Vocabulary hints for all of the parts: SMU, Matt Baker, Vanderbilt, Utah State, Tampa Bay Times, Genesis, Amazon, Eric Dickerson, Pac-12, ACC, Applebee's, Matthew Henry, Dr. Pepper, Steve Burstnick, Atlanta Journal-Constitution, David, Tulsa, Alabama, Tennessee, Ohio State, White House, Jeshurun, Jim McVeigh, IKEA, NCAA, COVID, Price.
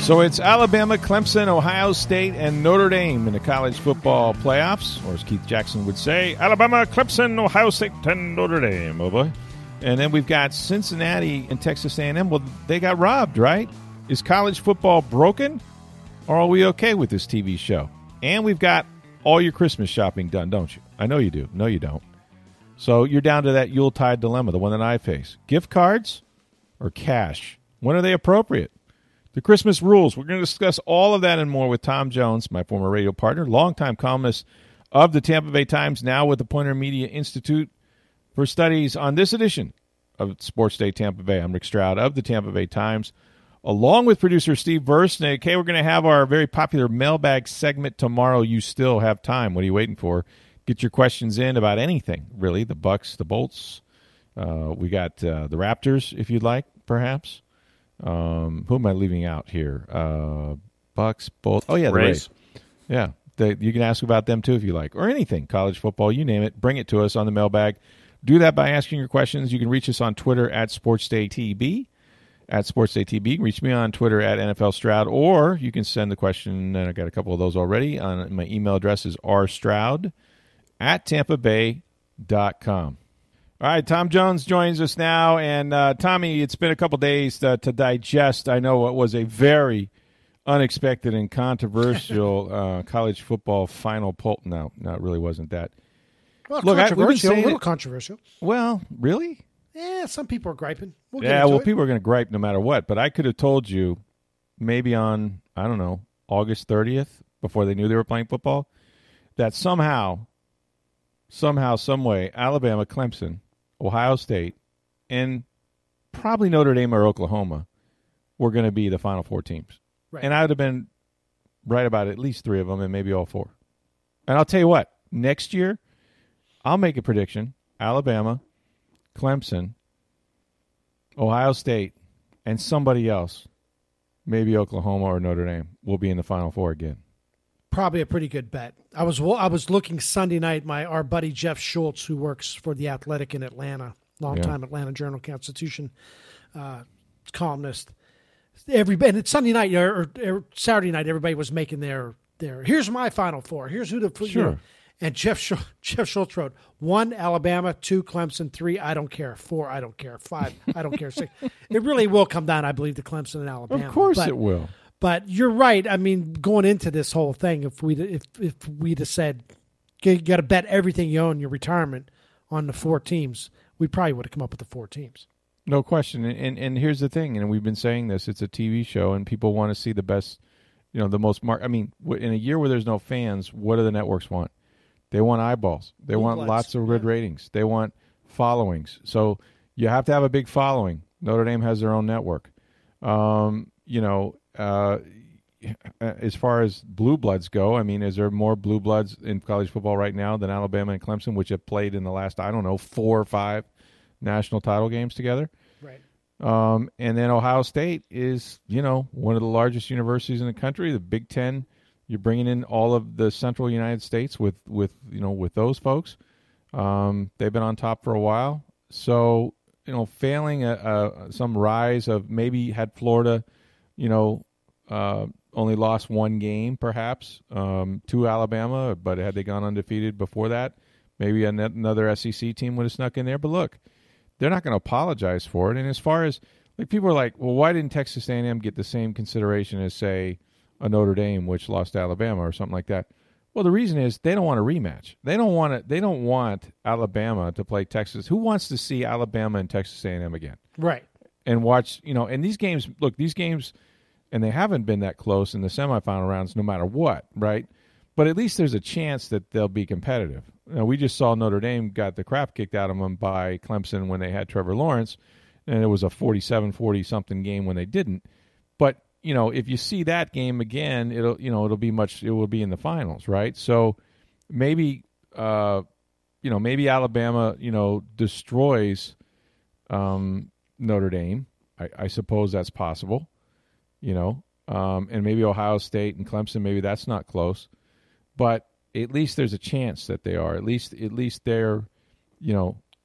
So it's Alabama, Clemson, Ohio State, and Notre Dame in the college football playoffs, or as Keith Jackson would say, Alabama, Clemson, Ohio State, and Notre Dame. Oh, boy. And then we've got Cincinnati and Texas A&M. Well, they got robbed, right? Is college football broken, or are we okay with this TV show? And we've got all your Christmas shopping done, don't you? I know you do. No, you don't. So you're down to that Yuletide dilemma, the one that I face. Gift cards or cash? When are they appropriate? The Christmas rules. We're going to discuss all of that and more with Tom Jones, my former radio partner, longtime columnist of the Tampa Bay Times, now with the Pointer Media Institute for studies on this edition of Sports Day Tampa Bay. I'm Rick Stroud of the Tampa Bay Times, along with producer Steve Burstnick. Okay, we're going to have our very popular mailbag segment tomorrow. You still have time. What are you waiting for? Get your questions in about anything, really. The Bucks, the Bolts. We got the Raptors, if you'd like, perhaps. Who am I leaving out here? Bucks, Bolts. Oh, yeah, the Rays. Yeah, you can ask about them, too, if you like. Or anything, college football, you name it. Bring it to us on the mailbag. Do that by asking your questions. You can reach us on Twitter at SportsDayTB. At SportsDayTB. You can reach me on Twitter at NFLStroud. Or you can send the question, and I got a couple of those already. My email address is rstroud@tampabay.com. All right, Tom Jones joins us now, and Tommy, it's been a couple days to digest. I know it was a very unexpected and controversial college football final poll. No, it really wasn't that. Well, look, controversial, a little controversial. Well, really? Yeah, some people are griping. People are going to gripe no matter what. But I could have told you maybe on, I don't know, August 30th, before they knew they were playing football, that somehow, some way, Alabama, Clemson, Ohio State, and probably Notre Dame or Oklahoma were going to be the Final Four teams. Right. And I would have been right about at least three of them and maybe all four. And I'll tell you what, next year, I'll make a prediction. Alabama, Clemson, Ohio State, and somebody else, maybe Oklahoma or Notre Dame, will be in the Final Four again. Probably a pretty good bet. I was looking Sunday night. Our buddy Jeff Schultz, who works for the Athletic in Atlanta, longtime Atlanta Journal-Constitution columnist. And it's Sunday night or Saturday night. Everybody was making their here's my Final Four. Here's who the sure. And Jeff Schultz wrote 1 Alabama, 2 Clemson, 3 I don't care, 4 I don't care, 5 I don't care, 6. It really will come down, I believe, to Clemson and Alabama. Of course, it will. But you're right. I mean, going into this whole thing, if we'd have said, you got to bet everything you own in your retirement on the four teams, we probably would have come up with the four teams. No question. And here's the thing, and we've been saying this, it's a TV show, and people want to see the best, the most I mean, in a year where there's no fans, what do the networks want? They want eyeballs. They want lots of good ratings. They want followings. So you have to have a big following. Notre Dame has their own network. As far as blue bloods go, I mean, is there more blue bloods in college football right now than Alabama and Clemson, which have played in the last, 4 or 5 national title games together? Right. And then Ohio State is, one of the largest universities in the country, the Big Ten. You're bringing in all of the central United States with those folks. They've been on top for a while. So, failing some rise of maybe had Florida – only lost one game, perhaps, to Alabama, but had they gone undefeated before that, maybe another SEC team would have snuck in there. But look, they're not going to apologize for it. And as far as, people are like, well, why didn't Texas A&M get the same consideration as, say, a Notre Dame, which lost to Alabama or something like that? Well, the reason is they don't want a rematch. They don't want Alabama to play Texas. Who wants to see Alabama and Texas A&M again? Right. And watch, and these games, look, and they haven't been that close in the semifinal rounds no matter what, right? But at least there's a chance that they'll be competitive. We just saw Notre Dame got the crap kicked out of them by Clemson when they had Trevor Lawrence. and it was a 47-40 something game when they didn't. But you know, if you see that game again, it will be in the finals, right? So maybe maybe Alabama destroys Notre Dame. I suppose that's possible. And maybe Ohio State and Clemson, maybe that's not close, but at least there's a chance that they are. At least they're,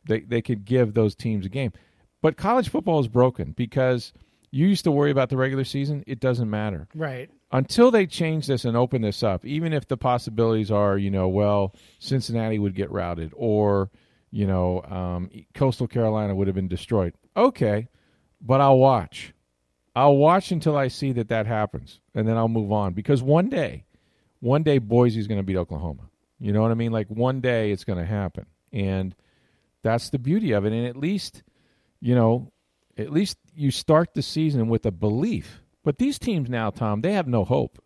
they could give those teams a game. But college football is broken because you used to worry about the regular season. It doesn't matter. Right. Until they change this and open this up, even if the possibilities are, Cincinnati would get routed or, Coastal Carolina would have been destroyed. Okay, but I'll watch. I'll watch until I see that happens, and then I'll move on. Because one day Boise's going to beat Oklahoma. You know what I mean? Like, one day it's going to happen. And that's the beauty of it. And at least you start the season with a belief. But these teams now, Tom, they have no hope.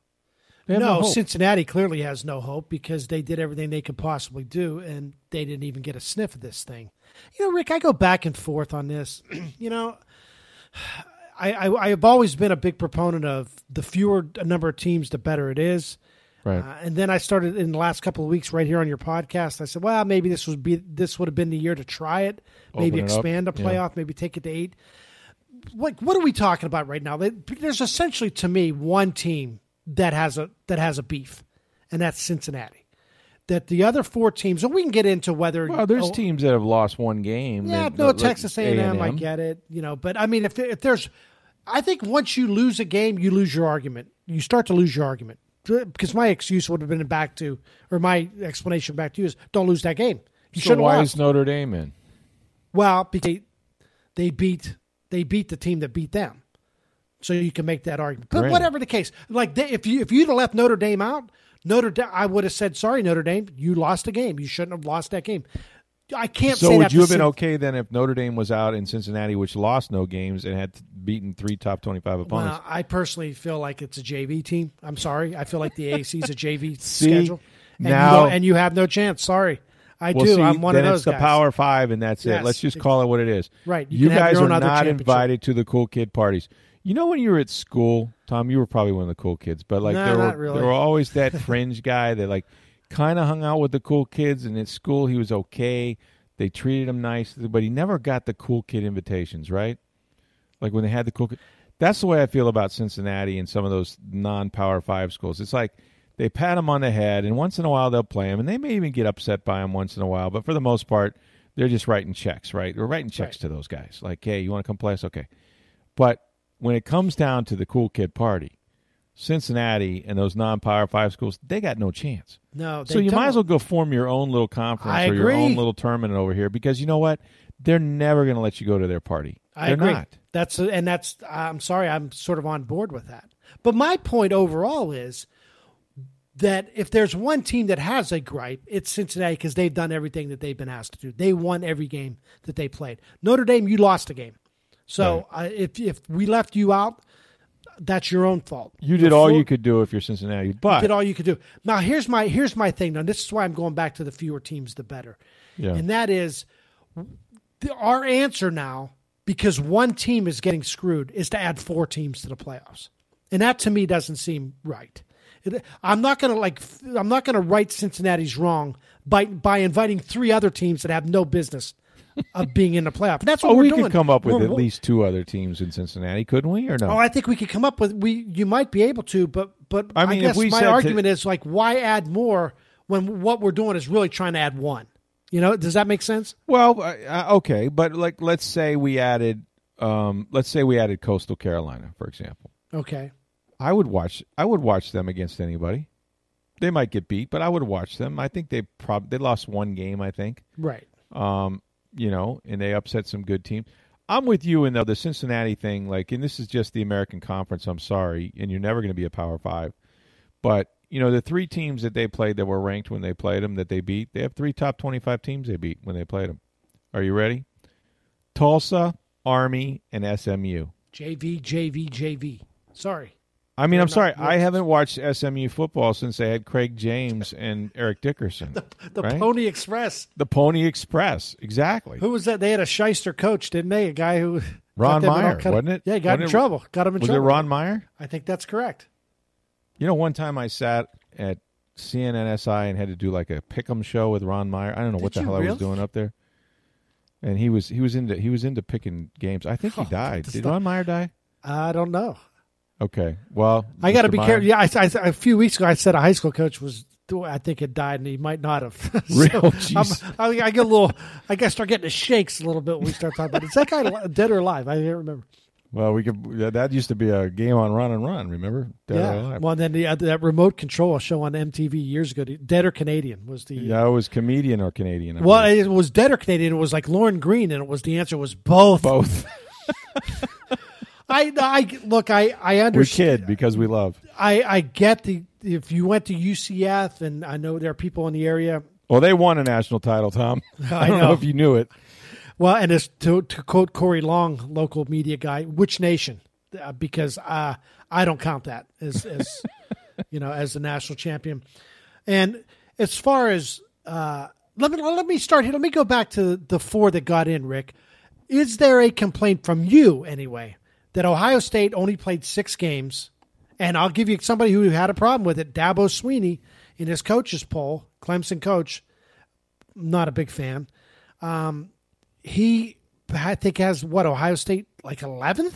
No, Cincinnati clearly has no hope because they did everything they could possibly do, and they didn't even get a sniff of this thing. Rick, I go back and forth on this. I have always been a big proponent of the fewer number of teams, the better it is. Right. And then I started in the last couple of weeks right here on your podcast. I said, well, maybe this would have been the year to try it. Maybe expand a playoff, maybe take it to 8. What are we talking about right now? There's essentially, to me, one team that has a beef, and that's Cincinnati. That the other 4 teams, and we can get into whether... Well, there's teams that have lost one game. Yeah, Texas A&M, I get it. But, I mean, if there's... I think once you lose a game, you lose your argument. You start to lose your argument. Because my excuse would have been my explanation back to you is, don't lose that game. You shouldn't have lost. So why is Notre Dame in? Well, because they beat the team that beat them. So you can make that argument. But whatever the case, like if you'd have left Notre Dame out... I would have said, sorry, Notre Dame, you lost a game. You shouldn't have lost that game. I can't say that. So would you have been okay then if Notre Dame was out in Cincinnati, which lost no games and had beaten 3 top 25 opponents? Well, I personally feel like it's a JV team. I'm sorry. I feel like the AAC is a JV schedule. And you have no chance. Sorry. I do. I'm one of those guys. It's the Power 5, and that's it. Let's just call it what it is. Right. You guys are not invited to the cool kid parties. When you were at school, Tom, you were probably one of the cool kids, but there were always that fringe guy that kind of hung out with the cool kids, and at school he was okay. They treated him nice, but he never got the cool kid invitations, right? Like when they had the cool kid. That's the way I feel about Cincinnati and some of those non-Power 5 schools. It's like they pat him on the head, and once in a while they'll play him, and they may even get upset by him once in a while, but for the most part, they're just writing checks, right? We're writing checks to those guys. Like, hey, you want to come play us? Okay. But when it comes down to the cool kid party, Cincinnati and those non-Power 5 schools, they got no chance. No, they don't. Might as well go form your own little conference your own little tournament over here because you know what? They're never going to let you go to their party. They're not. That's. I'm sorry, I'm sort of on board with that. But my point overall is that if there's one team that has a gripe, it's Cincinnati because they've done everything that they've been asked to do. They won every game that they played. Notre Dame, you lost a game. So if we left you out, that's your own fault. You did all you could do if you're Cincinnati. But you did all you could do. Now here's my thing. Now this is why I'm going back to the fewer teams, the better. Yeah. And that is our answer now, because one team is getting screwed, is to add 4 teams to the playoffs, and that to me doesn't seem right. I'm not gonna right Cincinnati's wrong by inviting 3 other teams that have no business of being in the playoff. That's what we're doing. Could come up with at least 2 other teams in Cincinnati, couldn't we, or no? Oh, I think we could come up with you might be able to, but I mean, I guess my argument is why add more when what we're doing is really trying to add 1. Does that make sense? Well, okay, but let's say we added Coastal Carolina, for example. Okay. I would watch them against anybody. They might get beat, but I would watch them. I think they lost one game, I think. Right. And they upset some good teams. I'm with you in the Cincinnati thing, and this is just the American Conference, I'm sorry, and you're never going to be a Power 5. But, the 3 teams that they played that were ranked when they played them that they beat, they have 3 top 25 teams they beat when they played them. Are you ready? Tulsa, Army, and SMU. JV. Sorry. I mean, I'm sorry. I haven't watched SMU football since they had Craig James and Eric Dickerson. the Pony Express. The Pony Express, exactly. Who was that? They had a shyster coach, didn't they? A guy who Ron Meyer, wasn't it? Yeah, he got in trouble. Got him in trouble. Was it Ron Meyer? I think that's correct. You know, one time I sat at CNNSI and had to do like a pick'em show with Ron Meyer. I don't know what the hell I was doing up there. And he was into picking games. I think he died. Did Ron Meyer die? I don't know. Okay. Well, I got to be careful. Yeah, a few weeks ago I said a high school coach was. I think it died, and he might not have. I get a little. I guess start getting the shakes a little bit when we start talking about it. Is that guy dead or alive? I can't remember. Well, we could. That used to be a game on Run and Run. Remember? Dead or Alive. Well, and then that remote control show on MTV years ago, Dead or Canadian was the. Yeah, it was Comedian or Canadian. It was Dead or Canadian. It was like Lauren Green, and it was the answer was both. Both. I understand. We kid because we love. I get the. If you went to UCF, and I know there are people in the area. Well, they won a national title, Tom. I don't know if you knew it. Well, and it's to quote Corey Long, local media guy, which nation? Because I don't count that as you know, as the national champion. And as far as let me start here. Let me go back to the four that got in, Rick. Is there a complaint from you anyway that Ohio State only played 6 games? And I'll give you somebody who had a problem with it, Dabo Sweeney, in his coaches poll, Clemson coach, not a big fan. He, I think, has, Ohio State, like 11th?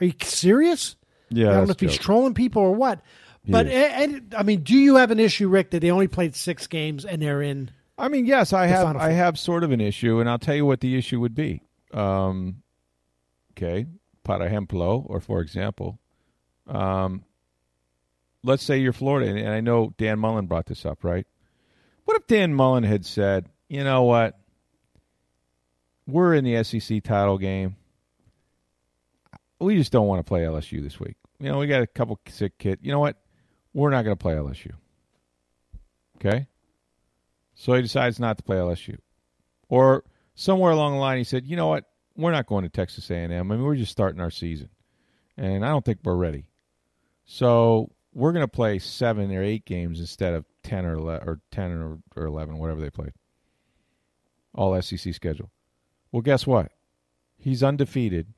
Are you serious? Yeah, I don't know if he's trolling people or what. But, I mean, do you have an issue, Rick, that they only played 6 games and they're in? I mean, yes, I have sort of an issue, and I'll tell you what the issue would be. Okay, para ejemplo, or for example. Let's say you're Florida, and I know Dan Mullen brought this up, right? What if Dan Mullen had said, you know what? We're in the SEC title game. We just don't want to play LSU this week. You know, we got a couple sick kids. You know what? We're not going to play LSU. Okay? So he decides not to play LSU. Or somewhere along the line he said, you know what? We're not going to Texas A&M. I mean, we're just starting our season, and I don't think we're ready. So we're going to play 7 or 8 games instead of 10 or 11, whatever they played. All SEC schedule. Well, guess what? He's undefeated,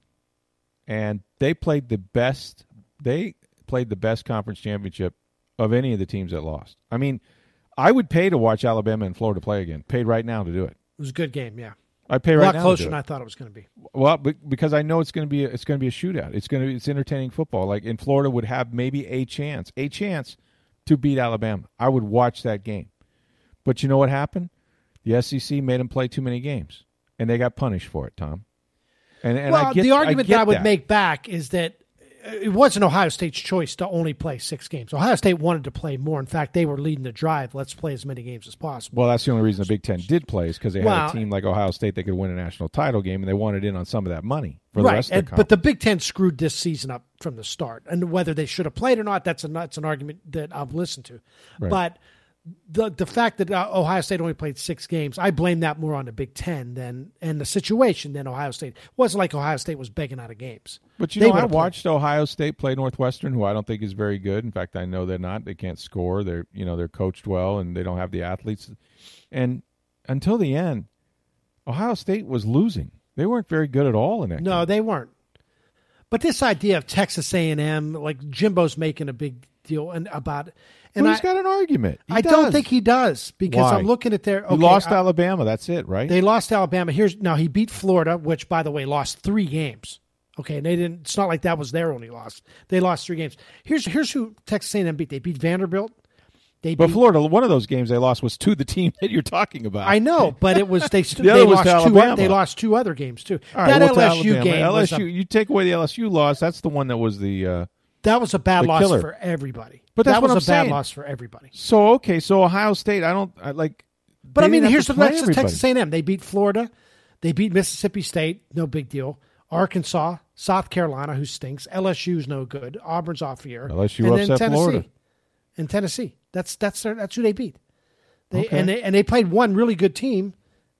and they played the best. They played the best conference championship of any of the teams that lost. I mean, I would pay to watch Alabama and Florida play again. Paid right now to do it. It was a good game, yeah. I pay right now. A lot closer than I thought it was going to be. Well, because I know it's going to be a shootout. It's entertaining football. Like, in Florida would have maybe a chance to beat Alabama. I would watch that game. But you know what happened? The SEC made them play too many games, and they got punished for it, Tom. And well, the argument that I would make back is that it wasn't Ohio State's choice to only play 6 games. Ohio State wanted to play more. In fact, they were leading the drive. Let's play as many games as possible. Well, that's the only reason the Big Ten did play, is because they had a team like Ohio State that could win a national title game, and they wanted in on some of that money for the rest of the conference. But the Big Ten screwed this season up from the start. And whether they should have played or not, that's an argument that I've listened to. Right. But the fact that Ohio State only played 6 games, I blame that more on the Big Ten and the situation than Ohio State. It wasn't like Ohio State was begging out of games. But I watched Ohio State play Northwestern, who I don't think is very good. In fact, I know they're not. They can't score. They're coached well, and they don't have the athletes. And until the end, Ohio State was losing. They weren't very good at all in that game. No, they weren't. But this idea of Texas A&M, like Jimbo's making a big deal about it. Well, he's got an argument. I don't think he does, because I'm looking at their. Okay, he lost Alabama. That's it, right? They lost Alabama. Now he beat Florida, which, by the way, lost 3 games. Okay, and they didn't. It's not like that was their only loss. They lost 3 games. Here's who Texas A&M beat. They beat Vanderbilt. But Florida, one of those games they lost was to the team that you're talking about. I know, but it was they lost 2 other games too. All right, LSU game. You take away the LSU loss. That's the one that was the. That was a bad loss for everybody. But that's what I'm saying. That was a bad loss for everybody. So, okay, Ohio State, But, I mean, here's the next to Texas A&M. They beat Florida. They beat Mississippi State. No big deal. Arkansas, South Carolina, who stinks. LSU's no good. Auburn's off here. LSU upset Florida. And Tennessee. That's who they beat. And they played one really good team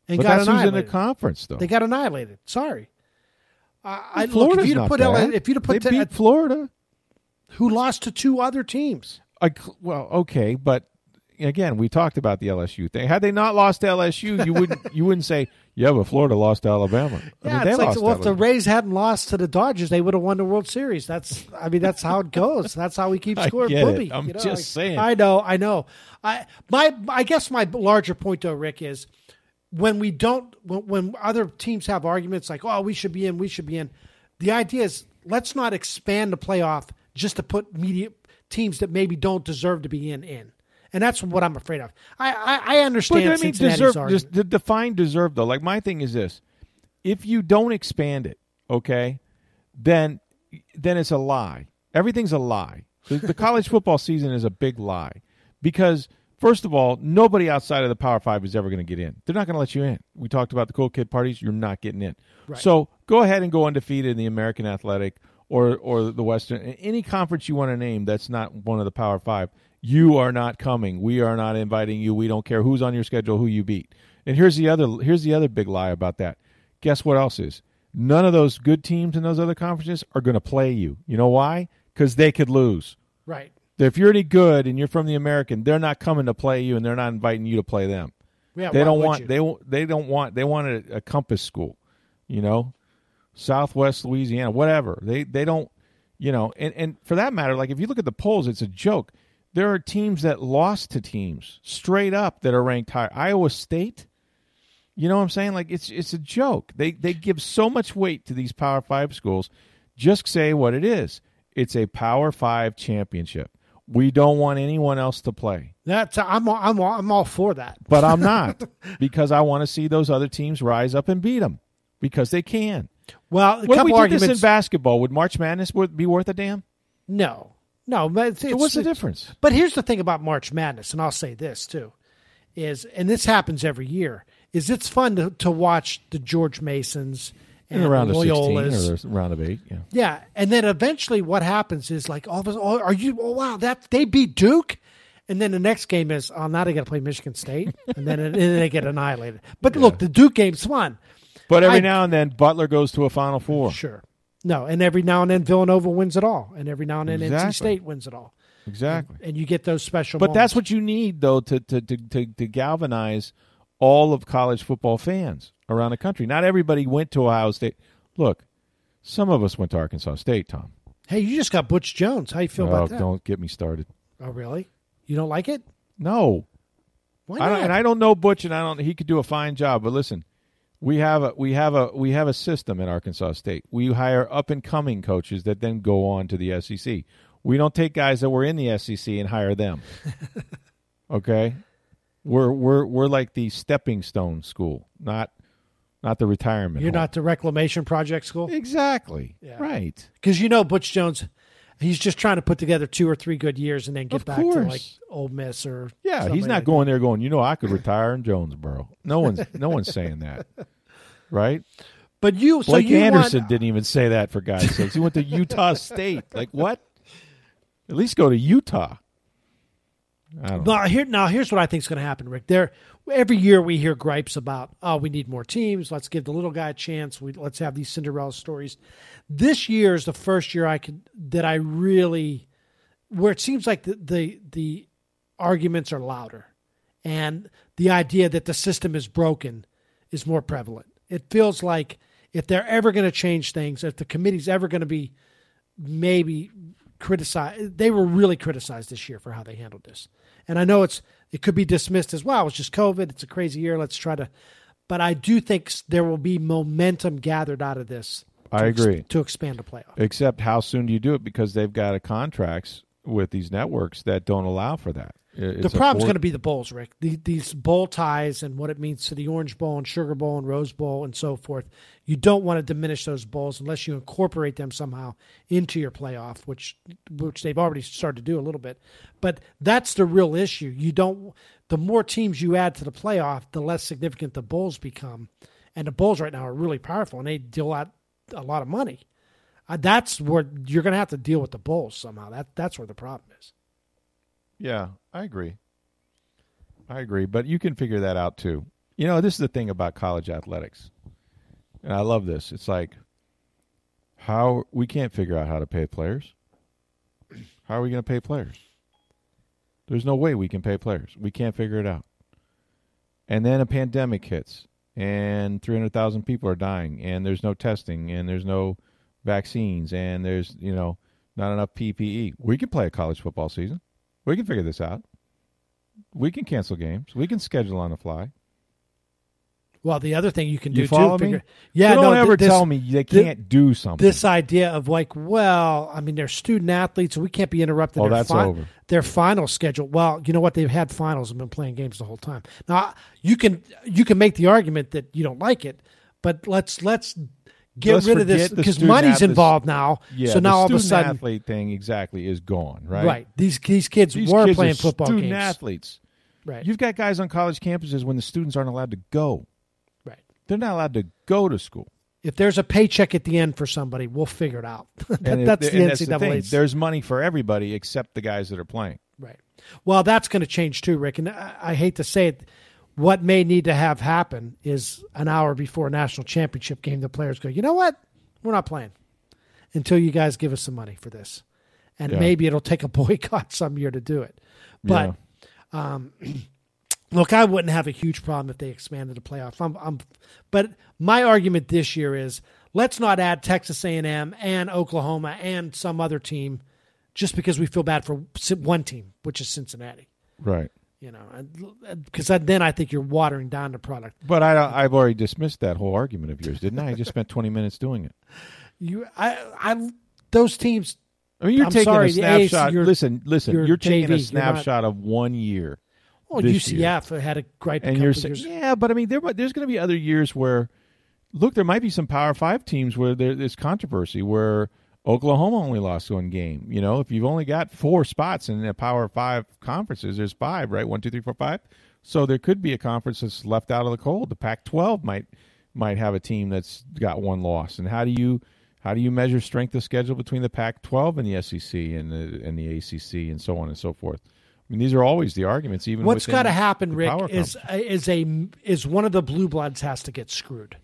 and got annihilated. But that's who's in the conference, though. They got annihilated. Sorry. Florida's not bad. They beat Florida. Who lost to 2 other teams. But again, we talked about the LSU thing. Had they not lost to LSU, you wouldn't say, yeah, but Florida lost to Alabama. Yeah, I mean, it's like, well, if the Rays hadn't lost to the Dodgers, they would have won the World Series. That's how it goes. That's how we keep scoring. I'm just saying. I know. I guess my larger point though, Rick, is when other teams have arguments like, oh, we should be in. The idea is let's not expand the playoff just to put media teams that maybe don't deserve to be in. And that's what I'm afraid of. I understand. But I mean, define deserve though. Like my thing is this: if you don't expand it, okay, then it's a lie. Everything's a lie. The college football season is a big lie because first of all, nobody outside of the Power Five is ever going to get in. They're not going to let you in. We talked about the cool kid parties. You're not getting in. Right. So go ahead and go undefeated in the American Athletic or the Western, any conference you want to name that's not one of the Power Five. You are not coming. We are not inviting you. We don't care who's on your schedule, who you beat. And here's the other big lie about that. Guess what else is? None of those good teams in those other conferences are going to play you. You know why? Because they could lose. Right. If you're any good and you're from the American, they're not coming to play you, and they're not inviting you to play them. Yeah, they want a Compass school, you know, Southwest Louisiana, whatever. They don't, you know, and for that matter, like if you look at the polls, it's a joke. There are teams that lost to teams straight up that are ranked higher. Iowa State, you know what I'm saying? Like it's a joke. They give so much weight to these Power Five schools. Just say what it is. It's a Power Five championship. We don't want anyone else to play. I'm all for that. But I'm not because I want to see those other teams rise up and beat them because they can. Well, what if we did this in basketball? Would March Madness be worth a damn? No. No, but so what's the difference? But here's the thing about March Madness, and I'll say this too, and this happens every year, is it's fun to watch the George Masons and the round Loyolas. Of 16 or round of 8, yeah. Yeah, and then eventually what happens is like, they beat Duke? And then the next game is, now they got to play Michigan State, and then they get annihilated. But yeah. Look, the Duke game's fun. But every now and then, Butler goes to a Final Four. Sure. No, and every now and then Villanova wins it all, and every now and then NC State wins it all. Exactly. And you get those special moments. But that's what you need, though, to galvanize all of college football fans around the country. Not everybody went to Ohio State. Look, some of us went to Arkansas State, Tom. Hey, you just got Butch Jones. How you feel about that? Oh, don't get me started. Oh, really? You don't like it? No. Why not? I don't know Butch, and he could do a fine job, but listen. We have a system at Arkansas State. We hire up and coming coaches that then go on to the SEC. We don't take guys that were in the SEC and hire them. Okay, we're like the stepping stone school, not the retirement. You're home. Not the reclamation project school. Exactly. Yeah. Right. Because you know Butch Jones, he's just trying to put together 2 or 3 good years and then get back to like Ole Miss or he's not like going there going, you know, I could retire in Jonesboro. No one's saying that, right? But Blake Anderson didn't even say that, for God's sakes. He went to Utah State. Like what? At least go to Utah. I don't know. Here's what I think is going to happen, Rick. Every year we hear gripes about, oh, we need more teams. Let's give the little guy a chance. Let's have these Cinderella stories. This year is the first year where it seems like the arguments are louder, and the idea that the system is broken is more prevalent. It feels like if they're ever going to change things, if the committee's ever going to be maybe criticized, they were really criticized this year for how they handled this. And I know it could be dismissed as, wow, it's just COVID. It's a crazy year. Let's try to. But I do think there will be momentum gathered out of this. I agree. To expand the playoff. Except how soon do you do it? Because they've got contracts with these networks that don't allow for that. The problem's going to be the bowls, Rick. These bowl ties and what it means to the Orange Bowl and Sugar Bowl and Rose Bowl and so forth. You don't want to diminish those bowls unless you incorporate them somehow into your playoff, which they've already started to do a little bit. But that's the real issue. The more teams you add to the playoff, the less significant the bowls become. And the bowls right now are really powerful, and they deal out a lot of money. That's where you're going to have to deal with the bowls somehow. That's where the problem is. Yeah, I agree. But you can figure that out, too. You know, this is the thing about college athletics. And I love this. It's like, how we can't figure out how to pay players. How are we going to pay players? There's no way we can pay players. We can't figure it out. And then a pandemic hits, and 300,000 people are dying, and there's no testing, and there's no vaccines, and there's, you know, not enough PPE. We can play a college football season. We can figure this out. We can cancel games. We can schedule on the fly. Well, the other thing you can do, you follow me? Yeah, don't ever tell me they can't do something. This idea of like, well, I mean, they're student athletes, so we can't be interrupted. Oh, that's over. Their final schedule. Well, you know what? They've had finals and been playing games the whole time. Now, you can make the argument that you don't like it, but let's get rid of this because money's involved now. Yeah, so now all of a sudden, the student athlete thing exactly is gone. Right. Right. These kids were playing football games. Student athletes. Right. You've got guys on college campuses when the students aren't allowed to go. They're not allowed to go to school. If there's a paycheck at the end for somebody, we'll figure it out. That's the NCAA. There's money for everybody except the guys that are playing. Right. Well, that's going to change too, Rick. And I hate to say it, what may need to have happen is an hour before a national championship game, the players go, you know what? We're not playing until you guys give us some money for this. And maybe it'll take a boycott some year to do it. But look, I wouldn't have a huge problem if they expanded the playoff. But my argument this year is let's not add Texas A&M and Oklahoma and some other team just because we feel bad for one team, which is Cincinnati. Right. You know, because then I think you're watering down the product. But I've already dismissed that whole argument of yours, didn't I? I just spent 20 minutes doing it. Those teams. I mean, I'm sorry, a snapshot. Listen. You're taking a snapshot of 1 year. Well, UCF had a great couple of years. Yeah, but I mean, there's going to be other years where, look, there might be some Power 5 teams where there's controversy, where Oklahoma only lost one game. You know, if you've only got 4 spots in the Power 5 conferences, there's 5, right? 1, 2, 3, 4, 5. So there could be a conference that's left out of the cold. The Pac-12 might have a team that's got one loss. And how do you measure strength of schedule between the Pac-12 and the SEC and the ACC and so on and so forth? I mean, these are always the arguments. Even what's got to happen, Rick, is one of the blue bloods has to get screwed.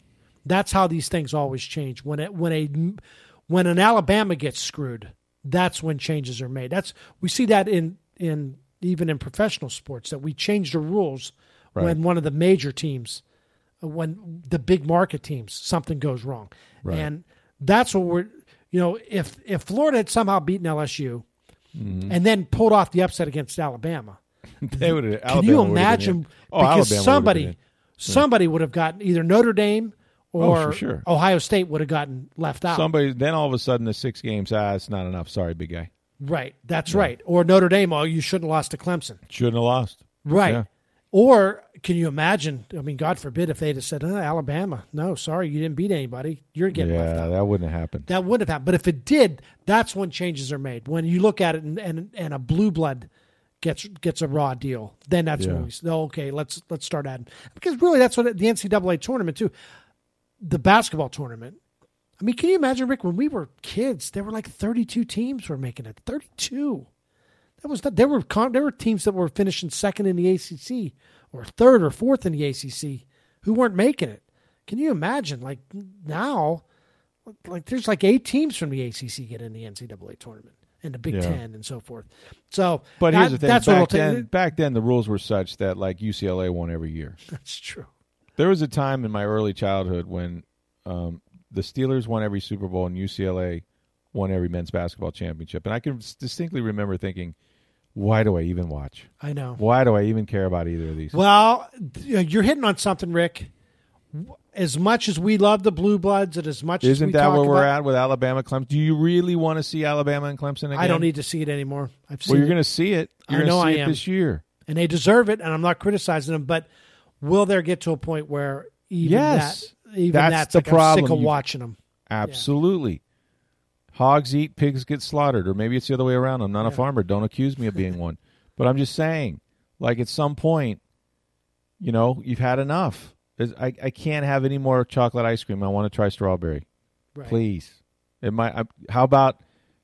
That's how these things always change. When an Alabama gets screwed, that's when changes are made. We see that in even in professional sports, that we change the rules when one of the major teams, when the big market teams, something goes wrong, and that's what we're. You know, if Florida had somehow beaten LSU. Mm-hmm. And then pulled off the upset against Alabama. Can you imagine? Because somebody would have gotten either Notre Dame or Ohio State would have gotten left out. Then all of a sudden the 6 games, it's not enough. Sorry, big guy. Right, that's right. Or Notre Dame, you shouldn't have lost to Clemson. Shouldn't have lost. Right. Yeah. Or can you imagine, I mean, God forbid if they'd have said, Alabama, no, sorry, you didn't beat anybody. You're getting left out. Yeah, that wouldn't have happened. But if it did, that's when changes are made. When you look at it and a blue blood gets a raw deal, then that's when we say, okay, let's start adding. Because really that's what the NCAA tournament too, the basketball tournament. I mean, can you imagine, Rick, when we were kids, there were like 32 teams were making it, 32. There were teams that were finishing second in the ACC or third or fourth in the ACC who weren't making it. Can you imagine? Like now, like there's like 8 teams from the ACC get in the NCAA tournament and the Big Ten and so forth. So, but here's the thing: back then the rules were such that like UCLA won every year. That's true. There was a time in my early childhood when the Steelers won every Super Bowl and UCLA won every men's basketball championship, and I can distinctly remember thinking, why do I even watch? I know. Why do I even care about either of these? Well, you're hitting on something, Rick. As much as we love the Blue Bloods and as much as we talk about... Isn't that where we're at with Alabama, Clemson? Do you really want to see Alabama and Clemson again? I don't need to see it anymore. You're going to see it. You're going to see it this year. And they deserve it, and I'm not criticizing them, but will there get to a point where that's the problem. I'm sick of watching them. Absolutely. Yeah. Hogs eat, pigs get slaughtered, or maybe it's the other way around. I'm not a farmer. Don't accuse me of being one. But I'm just saying, like at some point, you know, you've had enough. I can't have any more chocolate ice cream. I want to try strawberry, please. It might. How about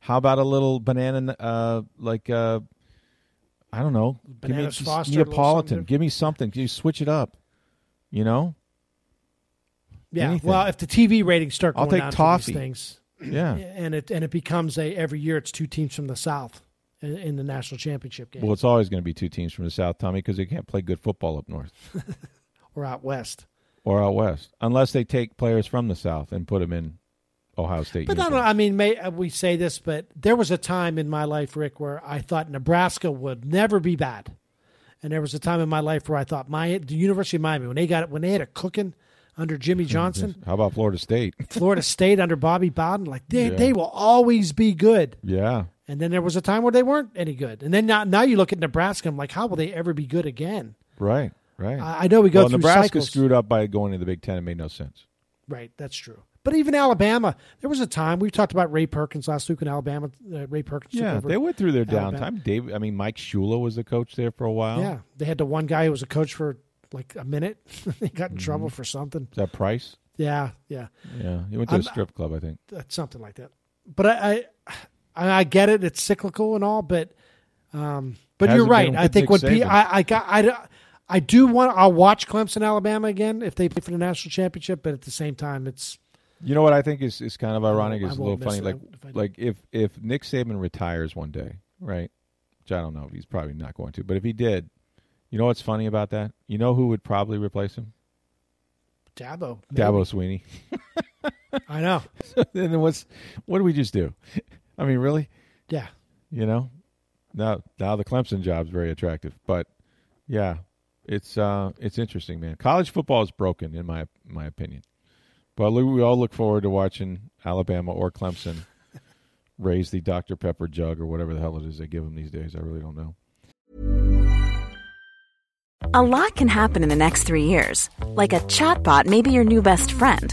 a little banana? I don't know. Banana sauce, Neapolitan. Give me something. Can you switch it up? You know. Yeah. Anything. Well, if the TV ratings start going down for these things. Yeah, and it becomes every year it's 2 teams from the South, in the national championship game. Well, it's always going to be two teams from the South, Tommy, because they can't play good football up north. Or out west. Or out west, unless they take players from the South and put them in Ohio State. But uniforms. We say this, but there was a time in my life, Rick, where I thought Nebraska would never be bad. And there was a time in my life where I thought the University of Miami, when they had a cooking under Jimmy Johnson. How about Florida State? Florida State under Bobby Bowden, they will always be good. Yeah. And then there was a time where they weren't any good. And then now you look at Nebraska, I'm like, how will they ever be good again? Right. I know we go through Nebraska cycles. Screwed up by going to the Big Ten. It made no sense. Right, that's true. But even Alabama, there was a time. We talked about Ray Perkins last week in Alabama. Ray Perkins took over. Yeah, they went through their downtime. Mike Shula was the coach there for a while. Yeah, they had the one guy who was a coach for like a minute. They got in trouble for something. Is that Price? Yeah. He went to a strip club, I think. Something like that. But I get it. It's cyclical and all, but you're right. I think would be I'll watch Clemson, Alabama again if they play for the national championship. But at the same time, it's. You know what I think is kind of ironic. It's a little funny. If Nick Saban retires one day, right? Which I don't know. He's probably not going to. But if he did, you know what's funny about that? You know who would probably replace him? Dabo. Maybe. Dabo Sweeney. I know. So then what do we just do? I mean, really? Yeah. You know, now the Clemson job's very attractive, but yeah, it's interesting, man. College football is broken in my opinion. But we all look forward to watching Alabama or Clemson raise the Dr. Pepper jug or whatever the hell it is they give them these days. I really don't know. A lot can happen in the next 3 years. Like a chatbot may be your new best friend.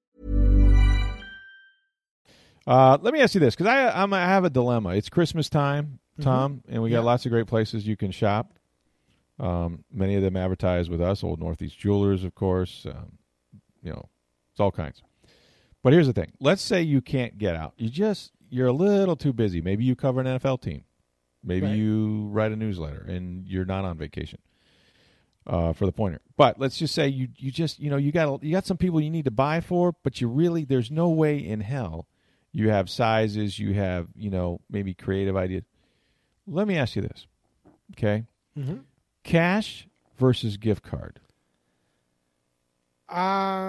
Let me ask you this, because I have a dilemma. It's Christmas time, Tom, and we got lots of great places you can shop. Many of them advertise with us, Old Northeast Jewelers, of course. It's all kinds. But here's the thing. Let's say you can't get out. You're a little too busy. Maybe you cover an NFL team. Maybe you write a newsletter and you're not on vacation for the Pointer. But let's just say you got some people you need to buy for, but there's no way in hell you have sizes, you have, maybe creative ideas. Let me ask you this, okay? Mm-hmm. Cash versus gift card.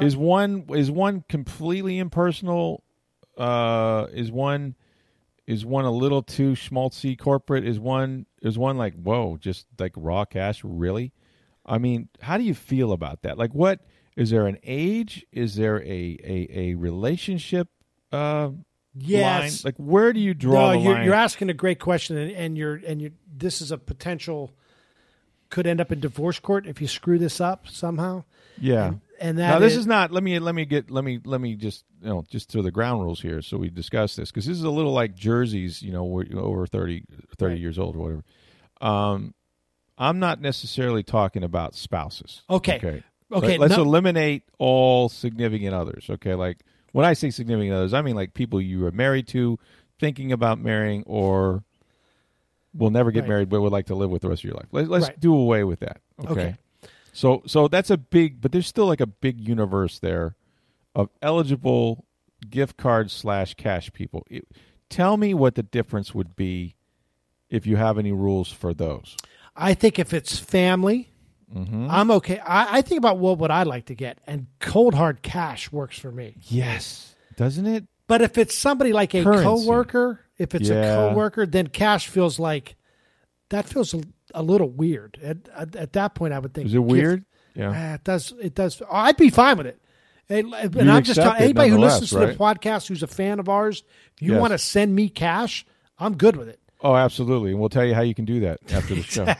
Is one completely impersonal? Is one a little too schmaltzy corporate? Is one like, whoa, just like raw cash? Really? I mean, how do you feel about that? Like, what is there an age? Is there a relationship? Yes. Line? Like, where do you draw the line? You're asking a great question, and this is a potential. Could end up in divorce court if you screw this up somehow. Yeah, and that now this is not. Let me just throw the ground rules here so we discuss this, because this is a little like jerseys. We're over 30 years old or whatever. I'm not necessarily talking about spouses. Okay. Let's eliminate all significant others. Okay, like when I say significant others, I mean like people you are married to, thinking about marrying, or. We'll never get married, but would like to live with the rest of your life. Let's do away with that. Okay. So that's a big, but there's still like a big universe there of eligible gift card /cash people. Tell me what the difference would be if you have any rules for those. I think if it's family, I'm okay. I think about what would I like to get, and cold hard cash works for me. Yes. Doesn't it? But if it's somebody like a coworker, a coworker, then cash feels like that feels a little weird. At that point, I would think. Is it weird? Yeah, it does. I'd be fine with it. And I'm just telling anybody who listens to the podcast who's a fan of ours, if you want to send me cash, I'm good with it. Oh, absolutely, and we'll tell you how you can do that after the show.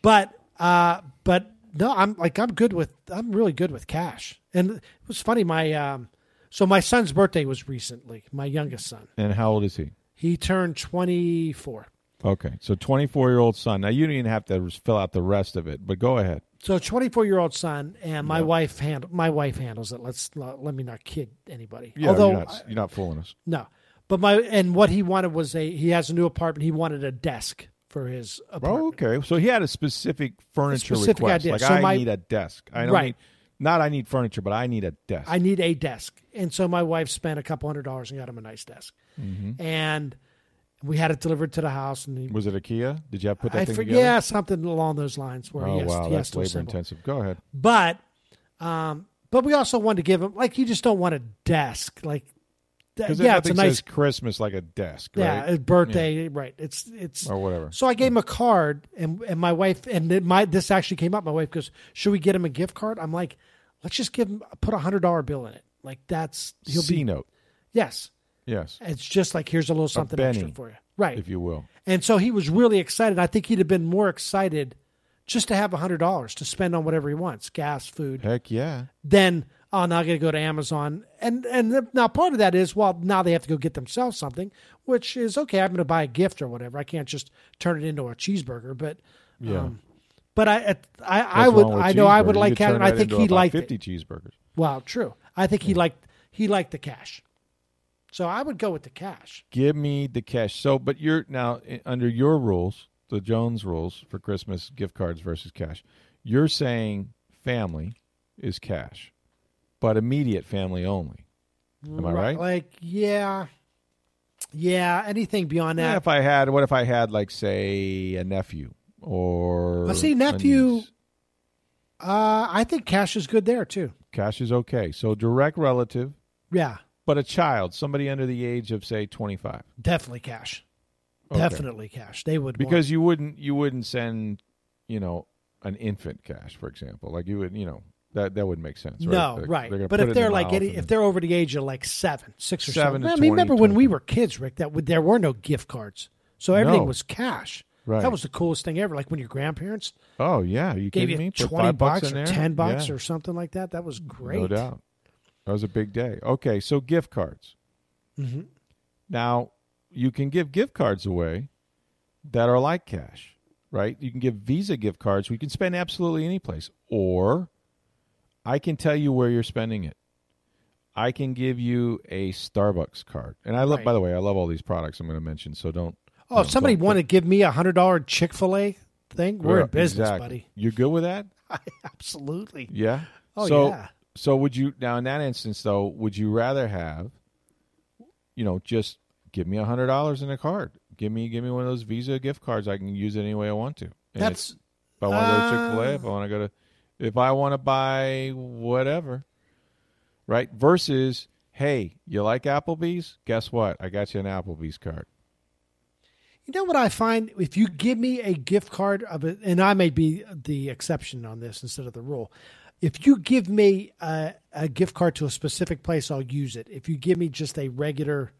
But no, I'm really good with cash. And it was funny, So my son's birthday was recently, my youngest son. And how old is he? He turned 24. Okay, so 24-year-old son. Now, you didn't even have to fill out the rest of it, but go ahead. So a 24-year-old son, and my wife handles it. Let me not kid anybody. Yeah, although you're not fooling us. No, but what he wanted was he has a new apartment. He wanted a desk for his apartment. Oh, okay. So he had a specific furniture request. Idea. Like, so I need a desk. I don't need, not I need furniture, but I need a desk. I need a desk. And so my wife spent a couple $100 and got him a nice desk. Mm-hmm. And we had it delivered to the house. And was it IKEA? Did you have to put that thing together? Yeah, something along those lines. Where that's labor-intensive. Go ahead. But we also wanted to give him, like, you just don't want a desk. Like, it's a nice Christmas, like a desk, right? Yeah, a birthday, right. It's or whatever. So I gave him a card, and my wife, this actually came up. My wife goes, should we get him a gift card? I'm like, let's just put a $100 bill in it. Like, that's, he'll be. C-note. Yes. Yes. It's just like, here's a little something extra for you. Right. If you will. And so he was really excited. I think he'd have been more excited just to have $100 to spend on whatever he wants, gas, food. Heck yeah. Then, now I got to go to Amazon. And now part of that is, well, now they have to go get themselves something, which is okay. I'm going to buy a gift or whatever. I can't just turn it into a cheeseburger. But yeah. But I would like cash. I think he liked 50 cheeseburgers. Wow, true. I think he liked the cash. So I would go with the cash. Give me the cash. So, but you're now under your rules, the Jones rules for Christmas gift cards versus cash. You're saying family is cash, but immediate family only. Am I right? Like, yeah. Anything beyond that. What if I had like, say, a nephew or? Let's see, nephew. I think cash is good there too. Cash is okay. So direct relative. Yeah. But a child, somebody under the age of, say, 25, definitely cash. Okay. Definitely cash. They would you wouldn't send, an infant cash, for example. Like you would, that wouldn't make sense. Right? No, right. But if they're like if they're over the age of like six or seven. I mean, remember when we were kids, Rick? There were no gift cards, so everything was cash. Right. That was the coolest thing ever. Like when your grandparents. Oh yeah, you gave me $20 or $10 or something like that. That was great. No doubt. That was a big day. Okay, so gift cards. Mm-hmm. Now, you can give gift cards away that are like cash, right? You can give Visa gift cards where you can spend absolutely any place. Or I can tell you where you're spending it. I can give you a Starbucks card. And I love, by the way, I love all these products I'm going to mention, so don't. Oh, if somebody wanted to give me a $100 Chick-fil-A thing, we're in business, buddy. You're good with that? Absolutely. Yeah? Oh, yeah. So would you, now in that instance though, would you rather have, just give me $100 in a card? Give me one of those Visa gift cards. I can use it any way I want to. And if I want to go to Chick-fil-A, if I want to buy whatever, right? Versus, hey, you like Applebee's? Guess what? I got you an Applebee's card. You know what I find? If you give me a gift card and I may be the exception on this instead of the rule. If you give me a gift card to a specific place, I'll use it. If you give me just a regular,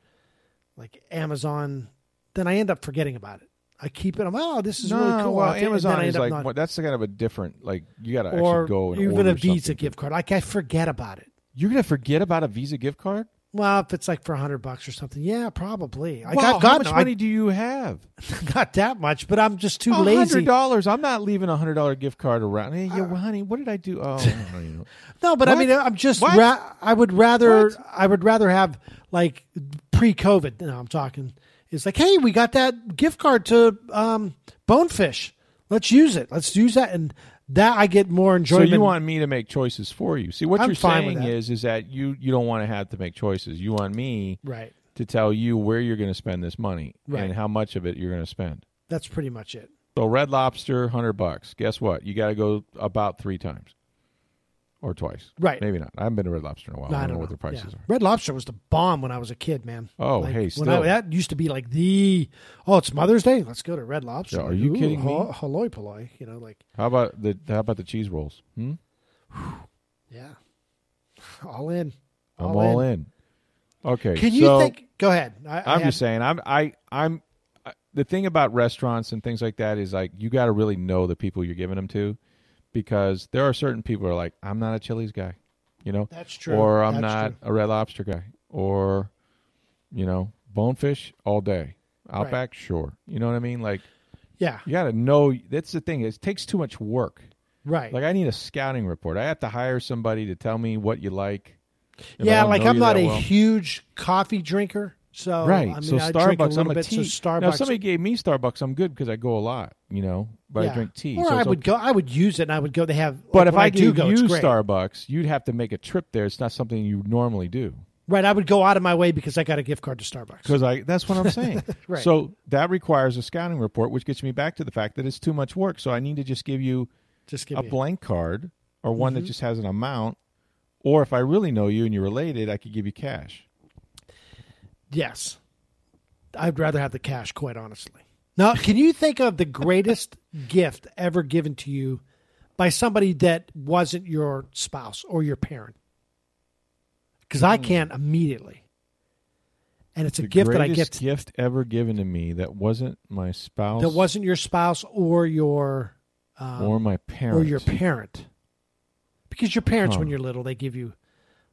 like Amazon, then I end up forgetting about it. I keep it. I'm this is really cool. Well, Amazon is like that's kind of a different. Like you got to actually go and even a Visa gift card. Like I forget about it. You're gonna forget about a Visa gift card? Well, if it's like for $100 or something, yeah, probably. Like, wow, how much money do you have? Not that much, but I'm just too lazy. $100. I'm not leaving a $100 gift card around. Hey, honey, what did I do? Oh, no, but what? I mean, I'm just. I would rather have like pre-COVID. Now I'm talking. It's like, hey, we got that gift card to Bonefish. Let's use it. Let's use that and. That I get more enjoyment. So you want me to make choices for you. See, what you're saying is that you don't want to have to make choices. You want me to tell you where you're going to spend this money and how much of it you're going to spend. That's pretty much it. So Red Lobster, $100. Guess what? You got to go about 3 times or twice. Right. Maybe not. I haven't been to Red Lobster in a while. No, I don't know what the prices are. Red Lobster was the bomb when I was a kid, man. Oh, that used to be like the, it's Mother's Day. Let's go to Red Lobster. Yeah, are you kidding me? Halloy Palloy, How about the cheese rolls? Hmm? Yeah. All in. I'm all in. Okay. Can you think? Go ahead. I'm just saying, the thing about restaurants and things like that is like, you got to really know the people you're giving them to. Because there are certain people who are like, I'm not a Chili's guy, That's true. Or I'm not a Red Lobster guy. Or, Bonefish all day. Outback, sure. You know what I mean? Like, yeah. You got to know. That's the thing. It takes too much work Right. Like, I need a scouting report. I have to hire somebody to tell me what you like. Yeah, like I'm not a huge coffee drinker. So, right. I mean, so Starbucks, I'm a tea. So now, if somebody gave me Starbucks, I'm good because I go a lot, you know, but I drink tea. Or so I would go, I would use it and I would go to have. But like, if I do go, you Starbucks, you'd have to make a trip there. It's not something you normally do. Right. I would go out of my way because I got a gift card to Starbucks. Because that's what I'm saying. Right. So that requires a scouting report, which gets me back to the fact that it's too much work. So I need to just give you a blank card or one that just has an amount. Or if I really know you and you're related, I could give you cash. Yes. I'd rather have the cash, quite honestly. Now, can you think of the greatest gift ever given to you by somebody that wasn't your spouse or your parent? Because I can't immediately. And it's a gift that I get. The greatest gift ever given to me that wasn't my spouse. That wasn't your spouse or your... or my parent. Or your parent. Because your parents, when you're little, they give you...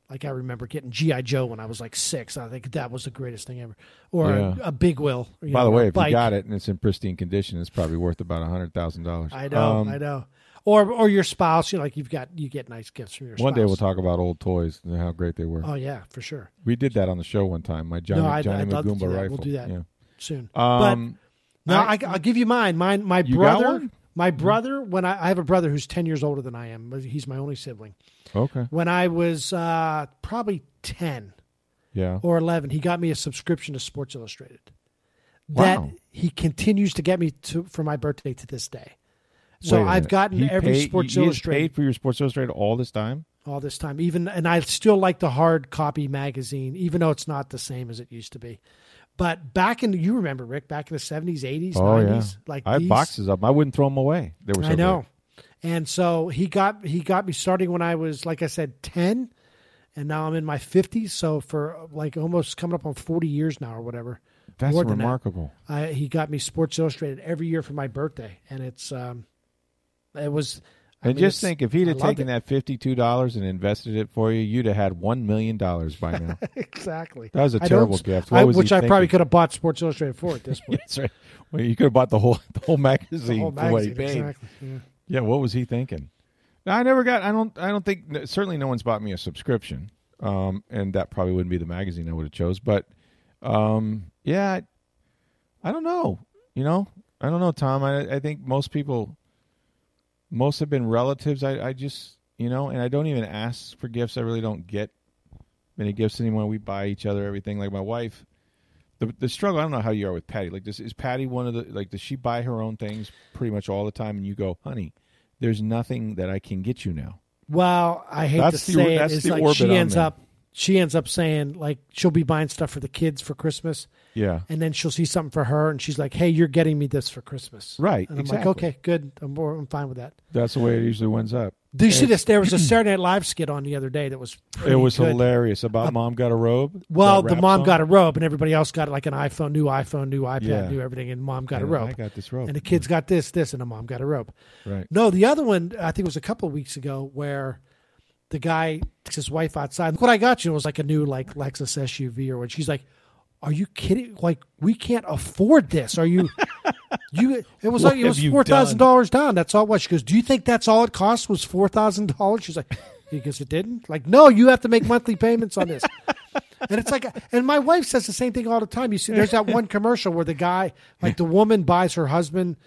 Like, I remember getting G.I. Joe when I was like 6. I think that was the greatest thing ever. Or a Big Wheel. Or, by the way, if you got it and it's in pristine condition, it's probably worth about $100,000. I know, I know. Or your spouse, you know, like you get nice gifts from your spouse. One day we'll talk about old toys and how great they were. Oh, yeah, for sure. We did that on the show one time. My Johnny Magoomba rifle. We'll do that soon. But no, I'll give you mine. My brother... My brother, when I have a brother who's 10 years older than I am. He's my only sibling. Okay. When I was probably 10 or 11, he got me a subscription to Sports Illustrated. Wow. That he continues to get me for my birthday to this day. So I've gotten Sports Illustrated. He paid for your Sports Illustrated all this time? All this time. And I still like the hard copy magazine, even though it's not the same as it used to be. But back in you remember, Rick, back in the 70s, 80s, 90s, like I had boxes of them. I wouldn't throw them away. They were so great. And so he got me starting when I was, like I said, 10, and now I'm in my 50s. So for like almost coming up on 40 years now or whatever. That's remarkable. He got me Sports Illustrated every year for my birthday, and it's it was. Just think, if he'd have taken that $52 and invested it for you, you'd have had $1 million by now. Exactly. That was a terrible gift. I probably could have bought Sports Illustrated for at this point. That's right. Well, you could have bought the whole magazine. The whole magazine, for what he paid. Exactly. Yeah. What was he thinking? Now, I don't think. Certainly, no one's bought me a subscription, and that probably wouldn't be the magazine I would have chose. But, I don't know. You know, I don't know, Tom. I think most people. Most have been relatives. I just, and I don't even ask for gifts. I really don't get many gifts anymore. We buy each other everything. Like my wife, the struggle, I don't know how you are with Patty. Like, is Patty one of the, like, does she buy her own things pretty much all the time? And you go, honey, there's nothing that I can get you now. Well, I hate to say it. It's like she ends up saying, like, she'll be buying stuff for the kids for Christmas. Yeah. And then she'll see something for her, and she's like, hey, you're getting me this for Christmas. Right, and I'm like, okay, good. I'm fine with that. That's the way it usually winds up. Do you see this? There was a Saturday Night Live skit on the other day that was pretty good. Hilarious about Mom Got a Robe. Well, the Mom Got a Robe, and everybody else got like an iPhone, new iPad, new everything, and Mom Got a Robe. I got this robe. And the kids got this, and the Mom Got a Robe. Right. No, the other one, I think it was a couple of weeks ago, where... The guy takes his wife outside. Look what I got you. It was like a new like Lexus SUV or what. She's like, are you kidding? Like, we can't afford this. Are you? It was like, it was $4,000 down. That's all it was. She goes, do you think that's all it cost was $4,000? She's like, because it didn't? Like, no, you have to make monthly payments on this. And it's like, and my wife says the same thing all the time. You see, there's that one commercial where the guy, like the woman buys her husband,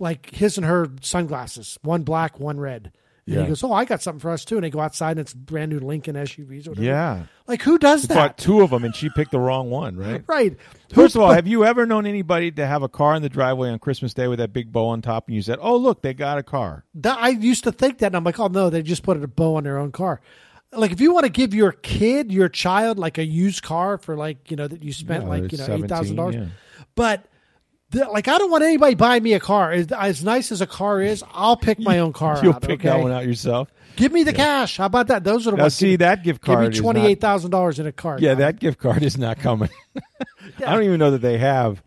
like his and her sunglasses, one black, one red. And he goes, oh, I got something for us, too. And they go outside, and it's brand new Lincoln SUVs or whatever. Yeah. Like, who does that? She bought two of them, and she picked the wrong one, right? Right. First of all, have you ever known anybody to have a car in the driveway on Christmas Day with that big bow on top, and you said, oh, look, they got a car? I used to think that, and I'm like, oh, no, they just put a bow on their own car. Like, if you want to give your kid, your child, like a used car for, like, that you spent, $8,000. Yeah. But... Like, I don't want anybody buying me a car. As nice as a car is, I'll pick my own car. You'll pick that one out yourself. Give me the cash. How about that? Those are the ones. See, that gift card. Give me $28,000 in a card. Yeah, that gift card is not coming. Yeah. I don't even know that they have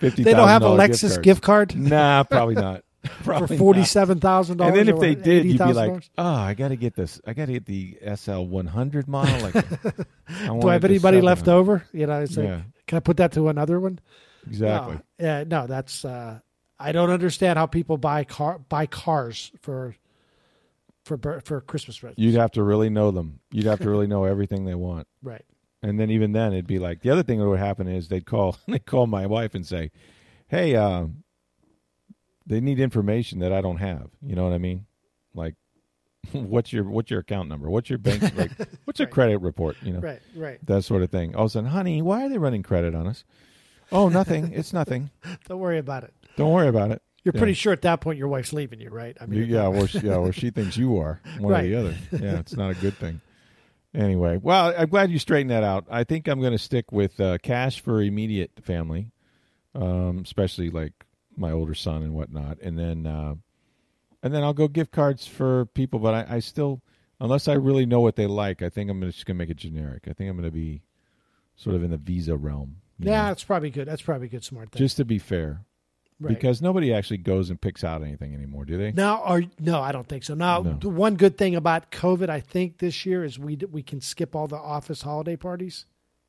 $50,000. They don't have a Lexus gift card? Nah, probably not. Probably for $47,000. And then if they did, you'd be like, oh, I got to get this. I got to get the SL100 model. Like, do I have anybody left over? You know, it's like, can I put that to another one? Exactly. No, that's I don't understand how people buy cars for for Christmas presents. You'd have to really know them. You'd have to really know everything they want. Right. And then even then, it'd be like, the other thing that would happen is they'd call my wife and say, hey, they need information that I don't have. You know what I mean? Like, what's your account number? What's your bank? Like, what's your credit report? You know, right. That sort of thing. All of a sudden, honey, why are they running credit on us? Oh, nothing. It's nothing. Don't worry about it. Don't worry about it. You're pretty sure at that point your wife's leaving you, right? I mean, or she thinks you are one or the other. Yeah, it's not a good thing. Anyway, well, I'm glad you straightened that out. I think I'm going to stick with cash for immediate family, especially like my older son and whatnot, and then I'll go gift cards for people. But I still, unless I really know what they like, I think I'm just going to make it generic. I think I'm going to be sort of in the Visa realm. Yeah, that's probably good. That's probably a good smart thing. Just to be fair. Right. Because nobody actually goes and picks out anything anymore, do they? No, I don't think so. Now, the one good thing about COVID, I think this year is we can skip all the office holiday parties.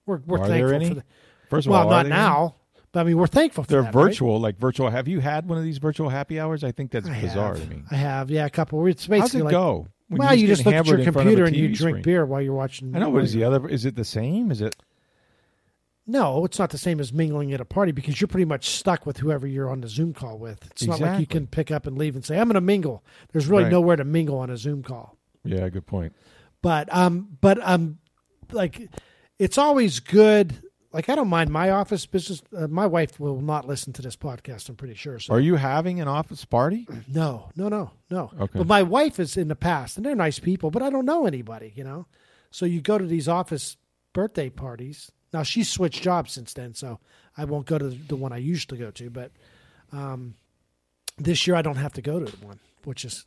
We're are thankful there any? For that. First of all, not now, any? But I mean, we're thankful for that. They're virtual, right? Like virtual. Have you had one of these virtual happy hours? I think that's bizarre to me. I have, yeah, a couple. It's basically how's it go? Well, you just look at your computer and you drink beer while you're watching. I know, but is it the same? Is it? No, it's not the same as mingling at a party because you're pretty much stuck with whoever you're on the Zoom call with. It's not like you can pick up and leave and say, I'm going to mingle. There's really nowhere to mingle on a Zoom call. Yeah, good point. But like, it's always good. Like, I don't mind my office business. My wife will not listen to this podcast, I'm pretty sure. So. Are you having an office party? No. Okay. But my wife is in the past, and they're nice people, but I don't know anybody, you know? So you go to these office birthday parties. Now, she's switched jobs since then, so I won't go to the one I used to go to. But this year, I don't have to go to the one, which is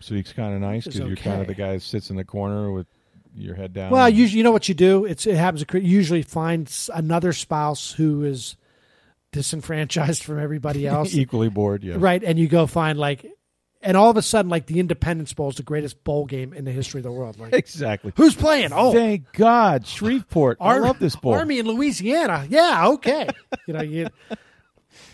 so it's kind of nice because you're kind of the guy that sits in the corner with your head down. Well, usually, you know what you do? It happens. You usually find another spouse who is disenfranchised from everybody else. Equally bored, yeah. Right, and you go find like... And all of a sudden, like, the Independence Bowl is the greatest bowl game in the history of the world. Like, exactly. Who's playing? Oh. Thank God. Shreveport. I love this bowl. Army in Louisiana. Yeah, okay. You know,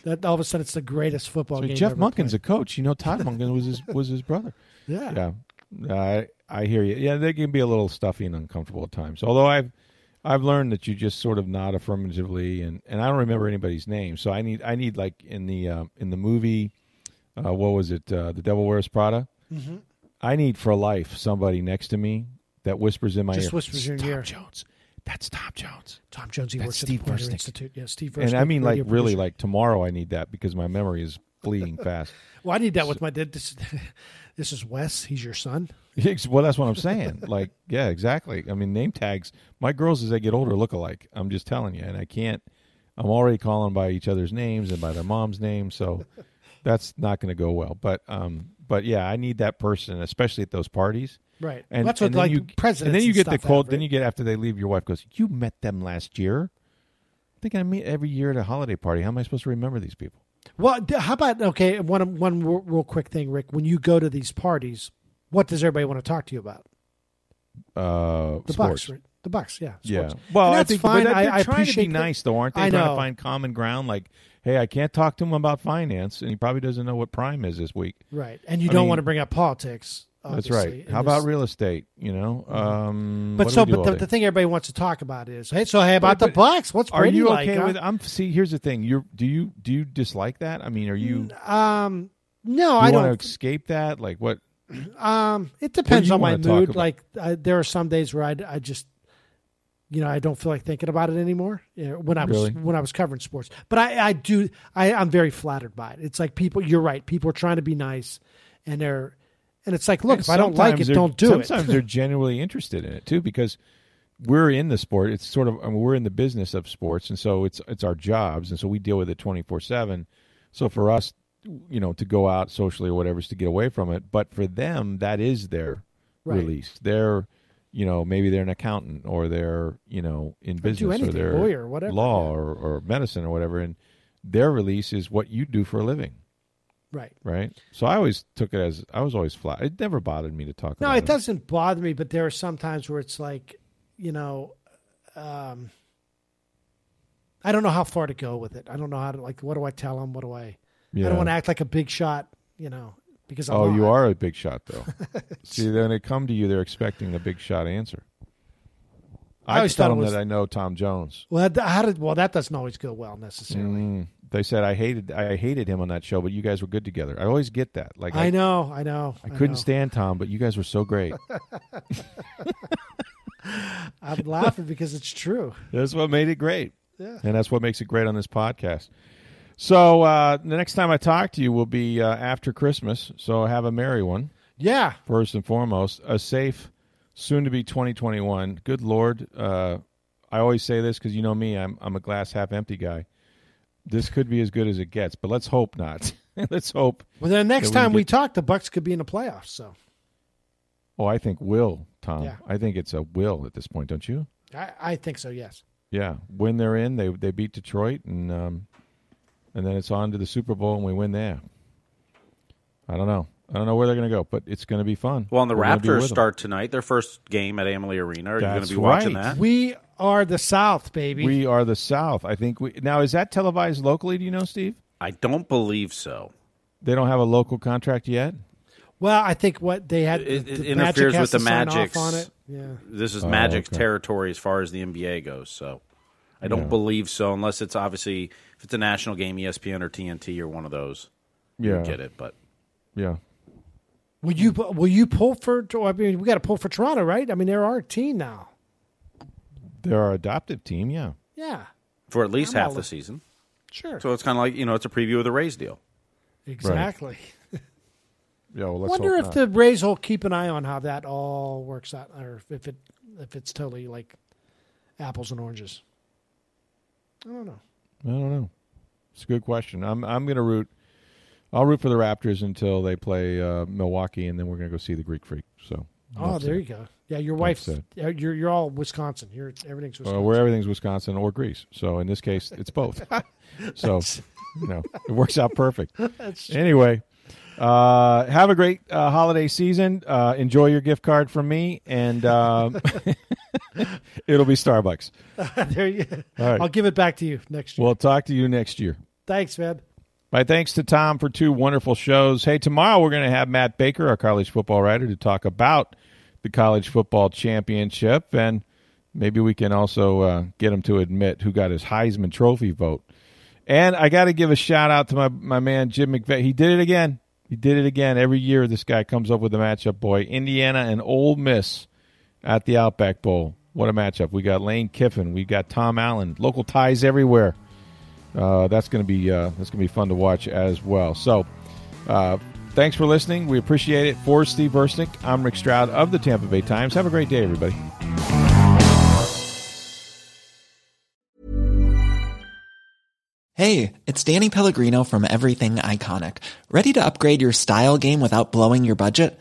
that all of a sudden it's the greatest football game Jeff ever Munkin's played. A coach. You know, Todd Monken was his brother. Yeah. Yeah. I hear you. Yeah, they can be a little stuffy and uncomfortable at times. Although I've learned that you just sort of nod affirmatively, and I don't remember anybody's name. So I need like in the movie... what was it? The Devil Wears Prada. Mm-hmm. I need for life somebody next to me that whispers in my ear. Just whispers in your ear. Tom Jones. That's Tom Jones. Tom Jones. He works at the Porter Institute. Yeah, Steve Versnick. And I mean, like, really, like tomorrow, I need that because my memory is fleeing fast. Well, I need that with my dad. This is Wes. He's your son. Well, that's what I'm saying. Like, yeah, exactly. I mean, name tags. My girls, as they get older, look alike. I'm just telling you, and I can't. I'm already calling by each other's names and by their mom's name, so. That's not going to go well, but yeah, I need that person, especially at those parties. Right, and that's what like presidents. And then you get the cold. Right? Then you get after they leave, your wife goes, "You met them last year." I'm thinking I meet every year at a holiday party. How am I supposed to remember these people? Well, how about one real quick thing, Rick? When you go to these parties, what does everybody want to talk to you about? The sports. Bucks, right? The Bucks, yeah. Sports. Yeah. Well, that's fine. They're trying to be nice, though, aren't they? I know. Trying to find common ground, like, hey, I can't talk to him about finance, and he probably doesn't know what prime is this week. Right, and you don't want to bring up politics, obviously. That's right. How about real estate, you know? The thing everybody wants to talk about is, about the Bucks, what's Brady like? Are you okay with it? See, here's the thing. Do you dislike that? I mean, are you... No, I don't. Do you want to escape that? Like, what? It depends on my mood. Like, there are some days where I just... You know, I don't feel like thinking about it anymore. You know, when I was covering sports, but I'm very flattered by it. It's like people. You're right. People are trying to be nice, and it's like, look, if I don't like it, don't do it. Sometimes they're genuinely interested in it too, because we're in the sport. It's sort of we're in the business of sports, and so it's our jobs, and so we deal with it 24/7. So for us, you know, to go out socially or whatever is to get away from it, but for them, that is their release. Their you know, maybe they're an accountant or they're, you know, in business or they're lawyer, whatever, law or medicine or whatever. And their release is what you do for a living. Right. Right. So I always took it as I was always flat. It never bothered me to talk about it. No, it doesn't bother me. But there are some times where it's like, you know, I don't know how far to go with it. I don't know how to, like, what do I tell them? I don't want to act like a big shot, you know. because I'm you are a big shot, though. See, when they come to you, they're expecting the big shot answer. I always tell them that I know Tom Jones. Well, that doesn't always go well necessarily. They said I hated him on that show, but you guys were good together. I always get that. Like I couldn't stand Tom, but you guys were so great. I'm laughing because it's true. That's what made it great. Yeah. And that's what makes it great on this podcast. So the next time I talk to you will be after Christmas. So have a merry one. Yeah. First and foremost, a safe, soon-to-be 2021. Good Lord. I always say this because you know me. I'm a glass half-empty guy. This could be as good as it gets, but let's hope not. Let's hope. Well, then next time we talk, the Bucs could be in the playoffs. So. Oh, I think will, Tom. Yeah. I think it's a will at this point, don't you? I think so, yes. Yeah. When they're in, they beat Detroit, and then it's on to the Super Bowl, and we win there. I don't know where they're going to go, but it's going to be fun. Well, and the Raptors start tonight, their first game at Amalie Arena. Are you going to be watching that? We are the South, baby. We are the South. I think now, is that televised locally, do you know, Steve? I don't believe so. They don't have a local contract yet? Well, I think what they had... It interferes with the Magic's... On it. Yeah. This is Magic's territory as far as the NBA goes, so I don't believe so, unless it's obviously... If it's a national game, ESPN or TNT or one of those, you get it, but... Yeah. Will you pull for... I mean, we got to pull for Toronto, right? I mean, they're our team now. They're our adoptive team, yeah. Yeah. For at least half the season. Sure. So it's kind of like, it's a preview of the Rays deal. Exactly. Right. Yeah, well, let's wonder if the Rays will keep an eye on how that all works out, or if it's totally like apples and oranges. I don't know. It's a good question. I'll root for the Raptors until they play Milwaukee, and then we're going to go see the Greek Freak. So. There you go. Yeah, your wife's. You're all Wisconsin. Everything's Wisconsin. We're everything's Wisconsin or Greece. So in this case, it's both. So it works out perfect. Anyway. Have a great holiday season. Enjoy your gift card from me, and it'll be Starbucks. There you go. All right. I'll give it back to you next year. We'll talk to you next year. Thanks, man. My thanks to Tom for two wonderful shows. Hey, tomorrow we're going to have Matt Baker, our college football writer, to talk about the college football championship, and maybe we can also get him to admit who got his Heisman Trophy vote. And I got to give a shout-out to my man Jim McVeigh. He did it again. Every year this guy comes up with a matchup, boy. Indiana and Ole Miss at the Outback Bowl. What a matchup. We got Lane Kiffin. We got Tom Allen. Local ties everywhere. That's gonna be fun to watch as well. So thanks for listening. We appreciate it. For Steve Burstick, I'm Rick Stroud of the Tampa Bay Times. Have a great day, everybody. Hey, it's Danny Pellegrino from Everything Iconic. Ready to upgrade your style game without blowing your budget?